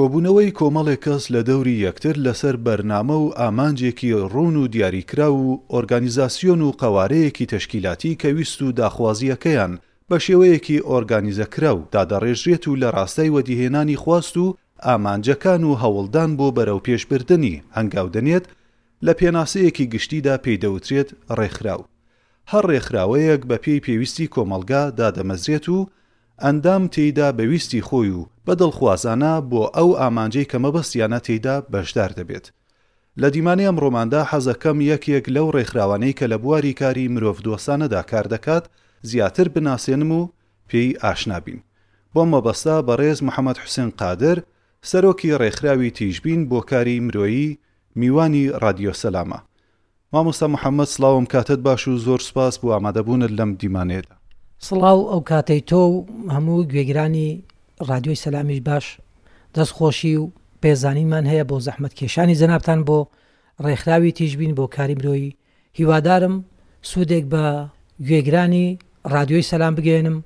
کۆبوونەوەی کۆمەڵێک کەس لە دەوری یەکتر لەسەر بەرنامە و ئامانجێکی ڕوون و دیاریکرا و ئۆرگانیزاسیۆن و قەوارەیەکی تەشکیلاتی کە ویست و داخوازیەکەیان بە شێوەیەکی ئۆرگانیزەکرا و دادەڕێژرێت و لە ڕاستای وەدیهێنانی خواست و ئامانجەکان و هەوڵدان بۆ بەرەو پێشبردنی هەنگاودنێت لە پێناسەیەکی گشتیدا پێدەوترێت ڕێکخراو. هەر ڕێکخراوەیەک بە پێی پێویستی کۆمەلگا دادەمەزرێت و ئەندام تێیدا بەویستی خۆی و بەدڵخوازانە بۆ ئەو ئامانجەی کەمەبەستیانە تێیدا بەشدار دەبێت. لە دیمانەی ئەمڕۆماندا حەزەکەم یەکێک لەو ڕێکخراوانەی کە لە بواری کاری مرۆڤدۆستانەدا کار دەکات زیاتر بناسێنم و پێی ئاشنا بین. بۆ مەبەستا بەڕێز محەممەد حوسێن قادر، سەرۆکی ڕێکخراوی تیژ بین بۆ کاری مرۆیی میوانی رادیۆ سەلامە. مامۆستا محەممەد، سڵاوم کاتت باش و زۆر سپاس بۆ ئامادەبوونت لەم دیمانێدا. سڵاو ئەو کاتەی تۆ و هەموو گوێگرانی رادیۆی سەلامیش باش، دەستخۆشی و پێزانینمان هەیە بۆ زەحمەت کێشانی جەنابتان بۆ ڕێکخراوی تیژ بین بۆ کاری مرۆیی. هیوادارم سوودێک بە گوێگرانی رادیۆی سەلام بگەێنم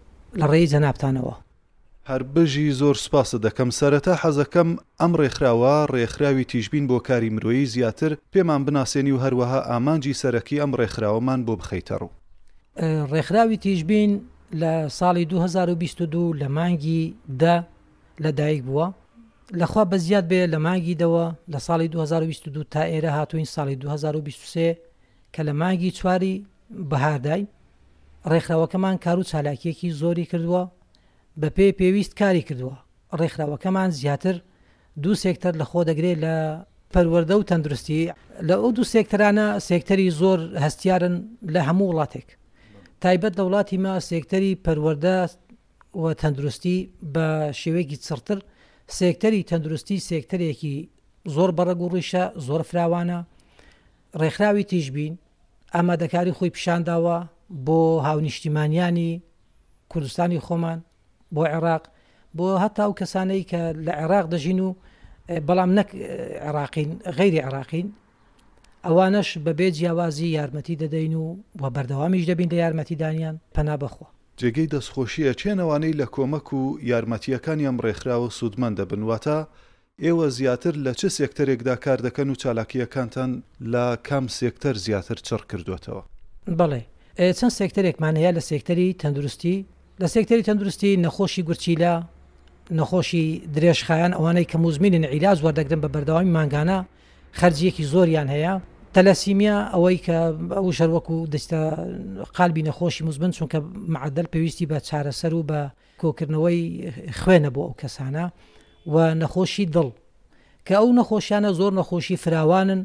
لە ڕێی جەنابتانەوە. هەر بژی زۆر سپاسە دەکەم. سەرەتا حەزەکەم ئەم ڕێکخراوە ڕێکخراوی تیژ بین بۆ کاری مرۆیی زیاتر پێمان بناسێنی و هەروەها ئامانجی سەرەکی ئەم ڕێکخراوەمان بۆ بخەیتە ڕوو. ڕێکخراوی تیژ بین لە ساڵی 2022 لە مانگی دا لەدایک بووە. لەخوا بەزیاد بێ لە مانگی دەوە لە ساڵی 2022 تا ئێرە هاتوین ساڵی 2023 کە لە مانگی چواری بەهاردای ڕێکخراوەکەمان کار و چالاکیەکی زۆری کردووە. بە پێی پێویست کاری کردووە. ڕێکخراوەکەمان زیاتر دوو سێکتەر لەخۆ دەگرێت لە پەروەردە و تەندروستی. لە ئەو دوو سێکتەرانە سێکتەری زۆر هەستیارن لە هەموو وڵاتێک، تایبەت لە وڵاتی ما سێکتەری پەروەردە و تەندروستی بە شێوەیەکی چڕتر. سێکتەری تەندروستی سێکتەرێکی زۆر بەڕێگ و ڕیشە زۆر فراوانە. ڕێکخراوی تیژ بین ئامادەکاری خۆی پیشانداوە بۆ هاونیشتیمانیانی کوردستانی خۆمان، بۆ عێراق، بۆ هەتاو کەسانەی کە لە عێراق دەژین و بەڵام نەک عێراقین، غیری عێراقین، ئەوانش بەبێ جیاوازی یارمەتی دەدەین و وە بەردەوامیش دەبین لە یارمەتیدانیان. پەنا بەخوا. جێگەی دەستخۆشیە چێنەوانەی لە کۆمەک و یارمەتیەکانی ئەم ڕێکخراوە سوودمەند دەبنواتە. ئێوە زیاتر لە چه سێکتەرێکدا کار دەکەن و چالاکیەکانتان لە کام سێکتەر زیاتر چڕ کردوێتەوە؟ بەڵێ، چەند سێکتەرێکمان هەیە. لە سێکتەری تەندروستی، لە سێکتەری تەندروستی نەخۆشی گورچیلە، نەخۆشی درێژخایان، ئەوانەی کە موزمینن عیلاج وەردەگرن بە بەردەوامی مانگانە، خەرجیەکی زۆریان هەیە. تەلەسیمیا، ئەوەی کە ئەو شەروەک و دەستە قالبی نەخۆشی موزمن، چونکە معدل پێویستی بە چارەسەر و بە کۆکردنەوەی خوێنە بۆ ئەو کەسانە. و نەخۆشی دڵ کە ئەو نەخۆشیانە زۆر نەخۆشی فراوانن،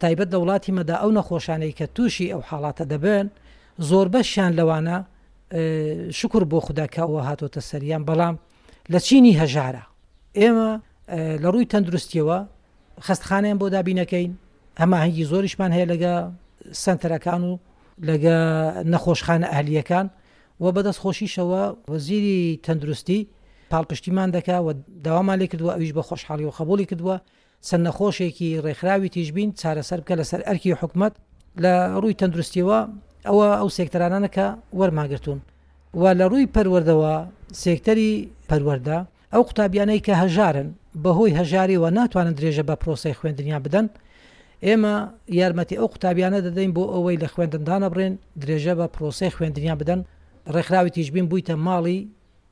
تایبەت لە وڵاتی مەدا ئەو نەخۆشانەی کە تووشی ئەو حاڵاتە دەبن زۆر بەشیان لەوانە شکر بۆ خودداکەەوە هاتۆتە سەریان. بەڵام لە چینی هەژارە ئێمە لە ڕووی تەندروستیەوە خستخانیان بۆ دابینەکەین، ئەماهنگگی زۆریشمان هەیە لەگە سنتەرەکان و لەگە نەخۆشخانە ئەهلیەکان. و بەدەست خۆشیشەوە وەزیری تەندروستی پاڵپشتیمان دەکا و داوامان لێ کردووە، ئەویش بە خۆشحاڵی و خەبولی کردووە چەند نەخۆشێکی ڕێکخراوی تیژ بین چارەسەر بکە لەسەر ئەرکی حکومەت لە ڕووی تەندروستیەوە. ئەوە ئەو سێکتەرانانە کە وەرماگرتون. و لە ڕووی پەروەردەوە سێکتەری پەروەردە ئەو قوتابیانەی کە هەژارن بەهۆی هەژاریەوە ناتوانن درێژە بە پرۆسی خوێندنیا بدەن، ئێمە یارمەتی ئەو قوتابیانە دەدەین بۆ ئەوەی لە خوێندندانە بڕێن درێژە بە پرۆسی خوێندنیا بدەن. ڕێکخراوی تیژ بین بوویتە ماڵی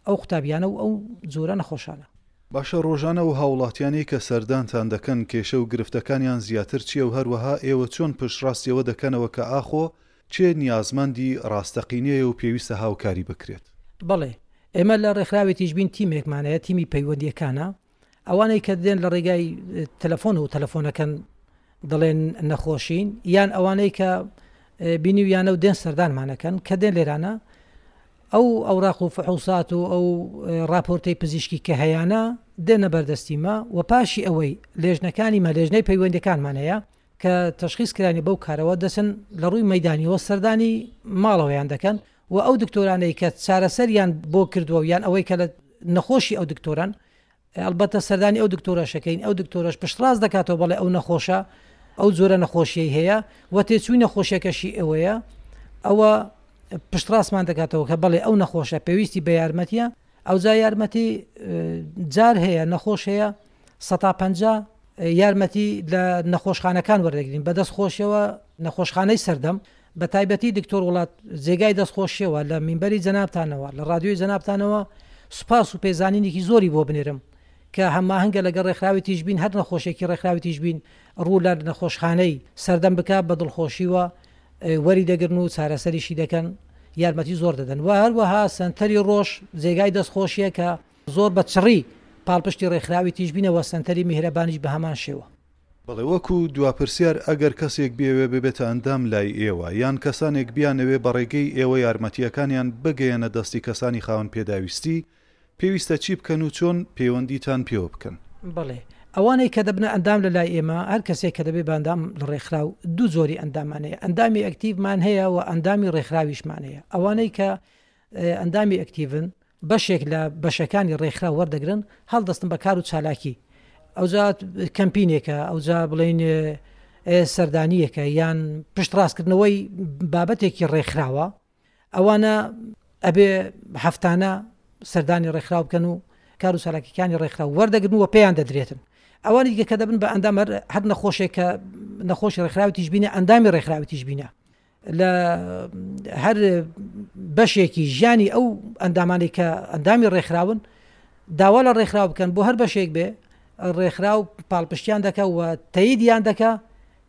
ئەو قوتابیانە و ئەو جۆرە نەخۆشانە. باشە، ڕۆژانە و هاوڵاتیانی کە سەردانتان دەکەن کێشە و گرفتەکانیان زیاتر چییە و هەروەها ئێوە چۆن پشتڕاستیەوە دەکەنەوە کە ئاخۆ چه نیازمەندی ڕاستەقینەیە و پێویستە هاوکاری بکرێت؟ بەڵێ، ئێمە لە ڕێکخراوی تیژ بین تیمێکمانەیە، تیمی پەیوەندیەکانە، ئەوانەی کە دێن لە ڕێگای تەلەفۆن و تەلەفۆنەکەن دەڵێن نەخۆشین، یان ئەوانەی کە بینیویانە و دێن سەردانمانەکەن کە دێن لێرانە، ئەو ئەوراق و فحوسات و ئەو راپۆرتەی پزیشکی کە هەیەیانە دێنە بەردەستیمە. و پاشی ئەوەی لێژنەکانی مەلێژنەی پەیوەندەکانمانەیە کە تەشخیصکرانی بەو کارەوە دەسن لە ڕووی مەدانیەوە سەردانی ماڵەوەیان دەکەن. و ئەو دکتۆرانەی کە چارەسەریان بۆ کردووە یان ئەوەی کە لە نەخۆشی ئەو دکتۆران، ئەلبەتە سەردانی ئەو دکتۆرەشەکەین، ئەو دکتۆرەش پشتڕاز دەکاتەوە بەڵێ ئەو نەخۆشە، ئەو جۆرە نەخۆشیەی هەیە و تێچووی نەخۆشیەکەشی ئەوەیە، ئەوە پشتڕاستمان دەکاتەوە کە بەڵێ ئەو نەخۆشە پێویستی بە یارمەتیە، ئەوجا یارمەتی جار هەیە نەخۆش هەیە 150 یارمەتی لە نەخۆشخانەکان وەردەگرین بە دەستخۆشیەوە نەخۆشخانەی سەردەم بە تایبەتی دکتۆر وڵات جێگای دەستخۆشیەوە لە مینبەری جەنابتانەوە لە رادیۆی جەنابتانەوە سوپاس و پێزانینێکی زۆری بۆ بنێرم کە هەماهەنگە لەگەڵ ڕێکخراوی تیژ بین هەر نەخۆشێکی ڕێکخراوی تیژ بین ڕوو لە نەخۆشخانەی سەردەم بکات بە دڵخۆشیەوە وەری دەگرن و چارەسەریشی دەکەن یارمەتی زۆر دەدەن و هەروەها سنتەری ڕۆژ جێگای دەستخۆشیە کە زۆر بە چڕی پاڵپشتی ڕێکخراوی تیژ بینەوە سنتەری میهرەبانیش بە هەمان شێوە. بەڵێ وەکو دواپرسیار ئەگەر کەسێک بێوێ ببێتە ئەندام لای ئێوە یان کەسانێک بیانەوێ بەڕێگەی ئێوە یارمەتیەکانیان بگەیەنە دەستی کەسانی خاوەن پێداویستی پێویستە چی بکەن و چۆن پەیوەندیتان پێوە بکەن؟ بەڵێ ئەوانەی کە دەبنە ئەندام لە لای ئێمە هەر کەسێک کە دەبێ بەندام ڕێکخراو دوو زۆری ئەندامانەیە ئەندامی ئەکتیڤمان هەیە و ئەندامی ڕێکخراویشمان هەیە. ئەوانەی کە ئەندامی ئەکتیڤن بەشێک لە بەشەکانی ڕێکخراو وەردەگرن هەڵدەستن بە کار و چالاکی ئەوجا کەمپینێکە ئەوجا بڵین سەردانیەکە یان پشتڕاستکردنەوەی بابەتێکی ڕێکخراوە ئەوانە ئەبێ هەفتانە سەردانی ڕێکخراو بکەن و کار و چالاکیەکانی ڕێکخراو وەردەگرن و پێیان دەدرێتن. ئەوانی دیگە کە دەبن بە ئەندام هەر نەخۆشێک کە نەخۆشی ڕێکخراوی تیژ بینە ئەندامی ڕێکخراوی تیژ بینە لە هەر بەشێکی ژیانی ئەو ئەندامانی کە ئەندامی ڕێکخراون داوا لە ڕێکخراو بکەن بۆ هەر بەشێک بێ ڕێکخراو پاڵپشتیان دەکا و تەییدیان دەکا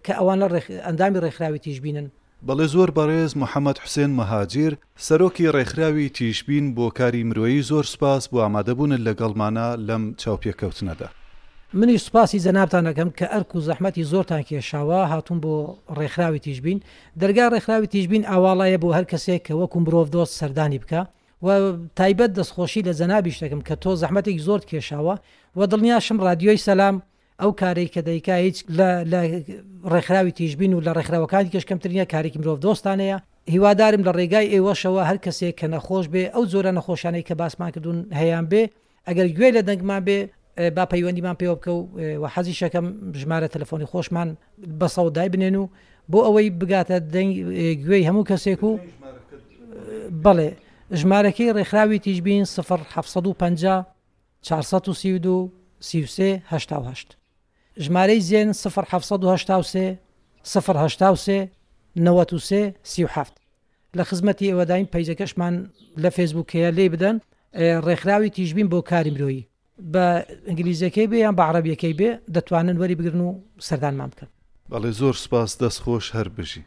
کە ئەوان لە ئەندامی ڕێکخراوی تیژ بینن. بەڵێ زۆر بەڕێز محەممەد حوسێن مەهاجیر سەرۆکی ڕێکخراوی تیژ بین بۆ کاری مرۆیی زۆر سپاس بۆ ئامادەبوونت لەگەڵمانە لەم چاوپێکەوتنەدا. منی سوپاسی جەنابتانەکەم کە ئەرک و زەحمەتی زۆرتان کێشاوە هاتون بۆ ڕێکخراوی تیژ بین. دەرگا ڕێکخراوی تیژ بین ئاواڵایە بۆ هەر کەسێک کە وەکو مرۆڤ دۆست سەردانی بکە و تایبەت دەستخۆشی لە جەنابی شتەکەم کە تۆ زەحمەتێک زۆر کێشاوە و دڵنیاشم رادیۆی سەلام ئەو کارێک کە دەیکا هیچ لە ڕێکخراوی تیژ بین و لە ڕێکخراوەکانی کەشکەمترینە کارێکی مرۆڤ دۆستانەیە. هیوادارم لە ڕێگای ئێوەشەوە هەر کەسێک کە نەخۆش بێ ئەو زۆرە نەخۆشانەی کە باسمان کردوون هەیەیان بێ ئەگەر گوێ لە دەنگمان بێ با پەیوەندیمان پێوە بکە و حەزی شەکەم ژمارە تەلەفۆنی خۆشمان بە سەودای بنێن و بۆ ئەوەی بگاتە گوێی هەموو کەسێک و بەڵێ ژمارەکەی ڕێکخراوی تیژ بین 0750 432 3388 ژمارەی زێن 0783 083 93 37 لە خزمەتی ئێوەداین پەیجەکەشمان لە فێسبووکەیە لێ بدەن ڕێکخراوی تیژ بین بۆ کاری مرۆیی بە ئینگلیزیەکەی بێ یان بە عەرەبیەکەی بێ دەتوانن وەری بگرن و سەردانمان بکەن. بەڵێ زۆر سپاس دەستخۆش هەر بژی.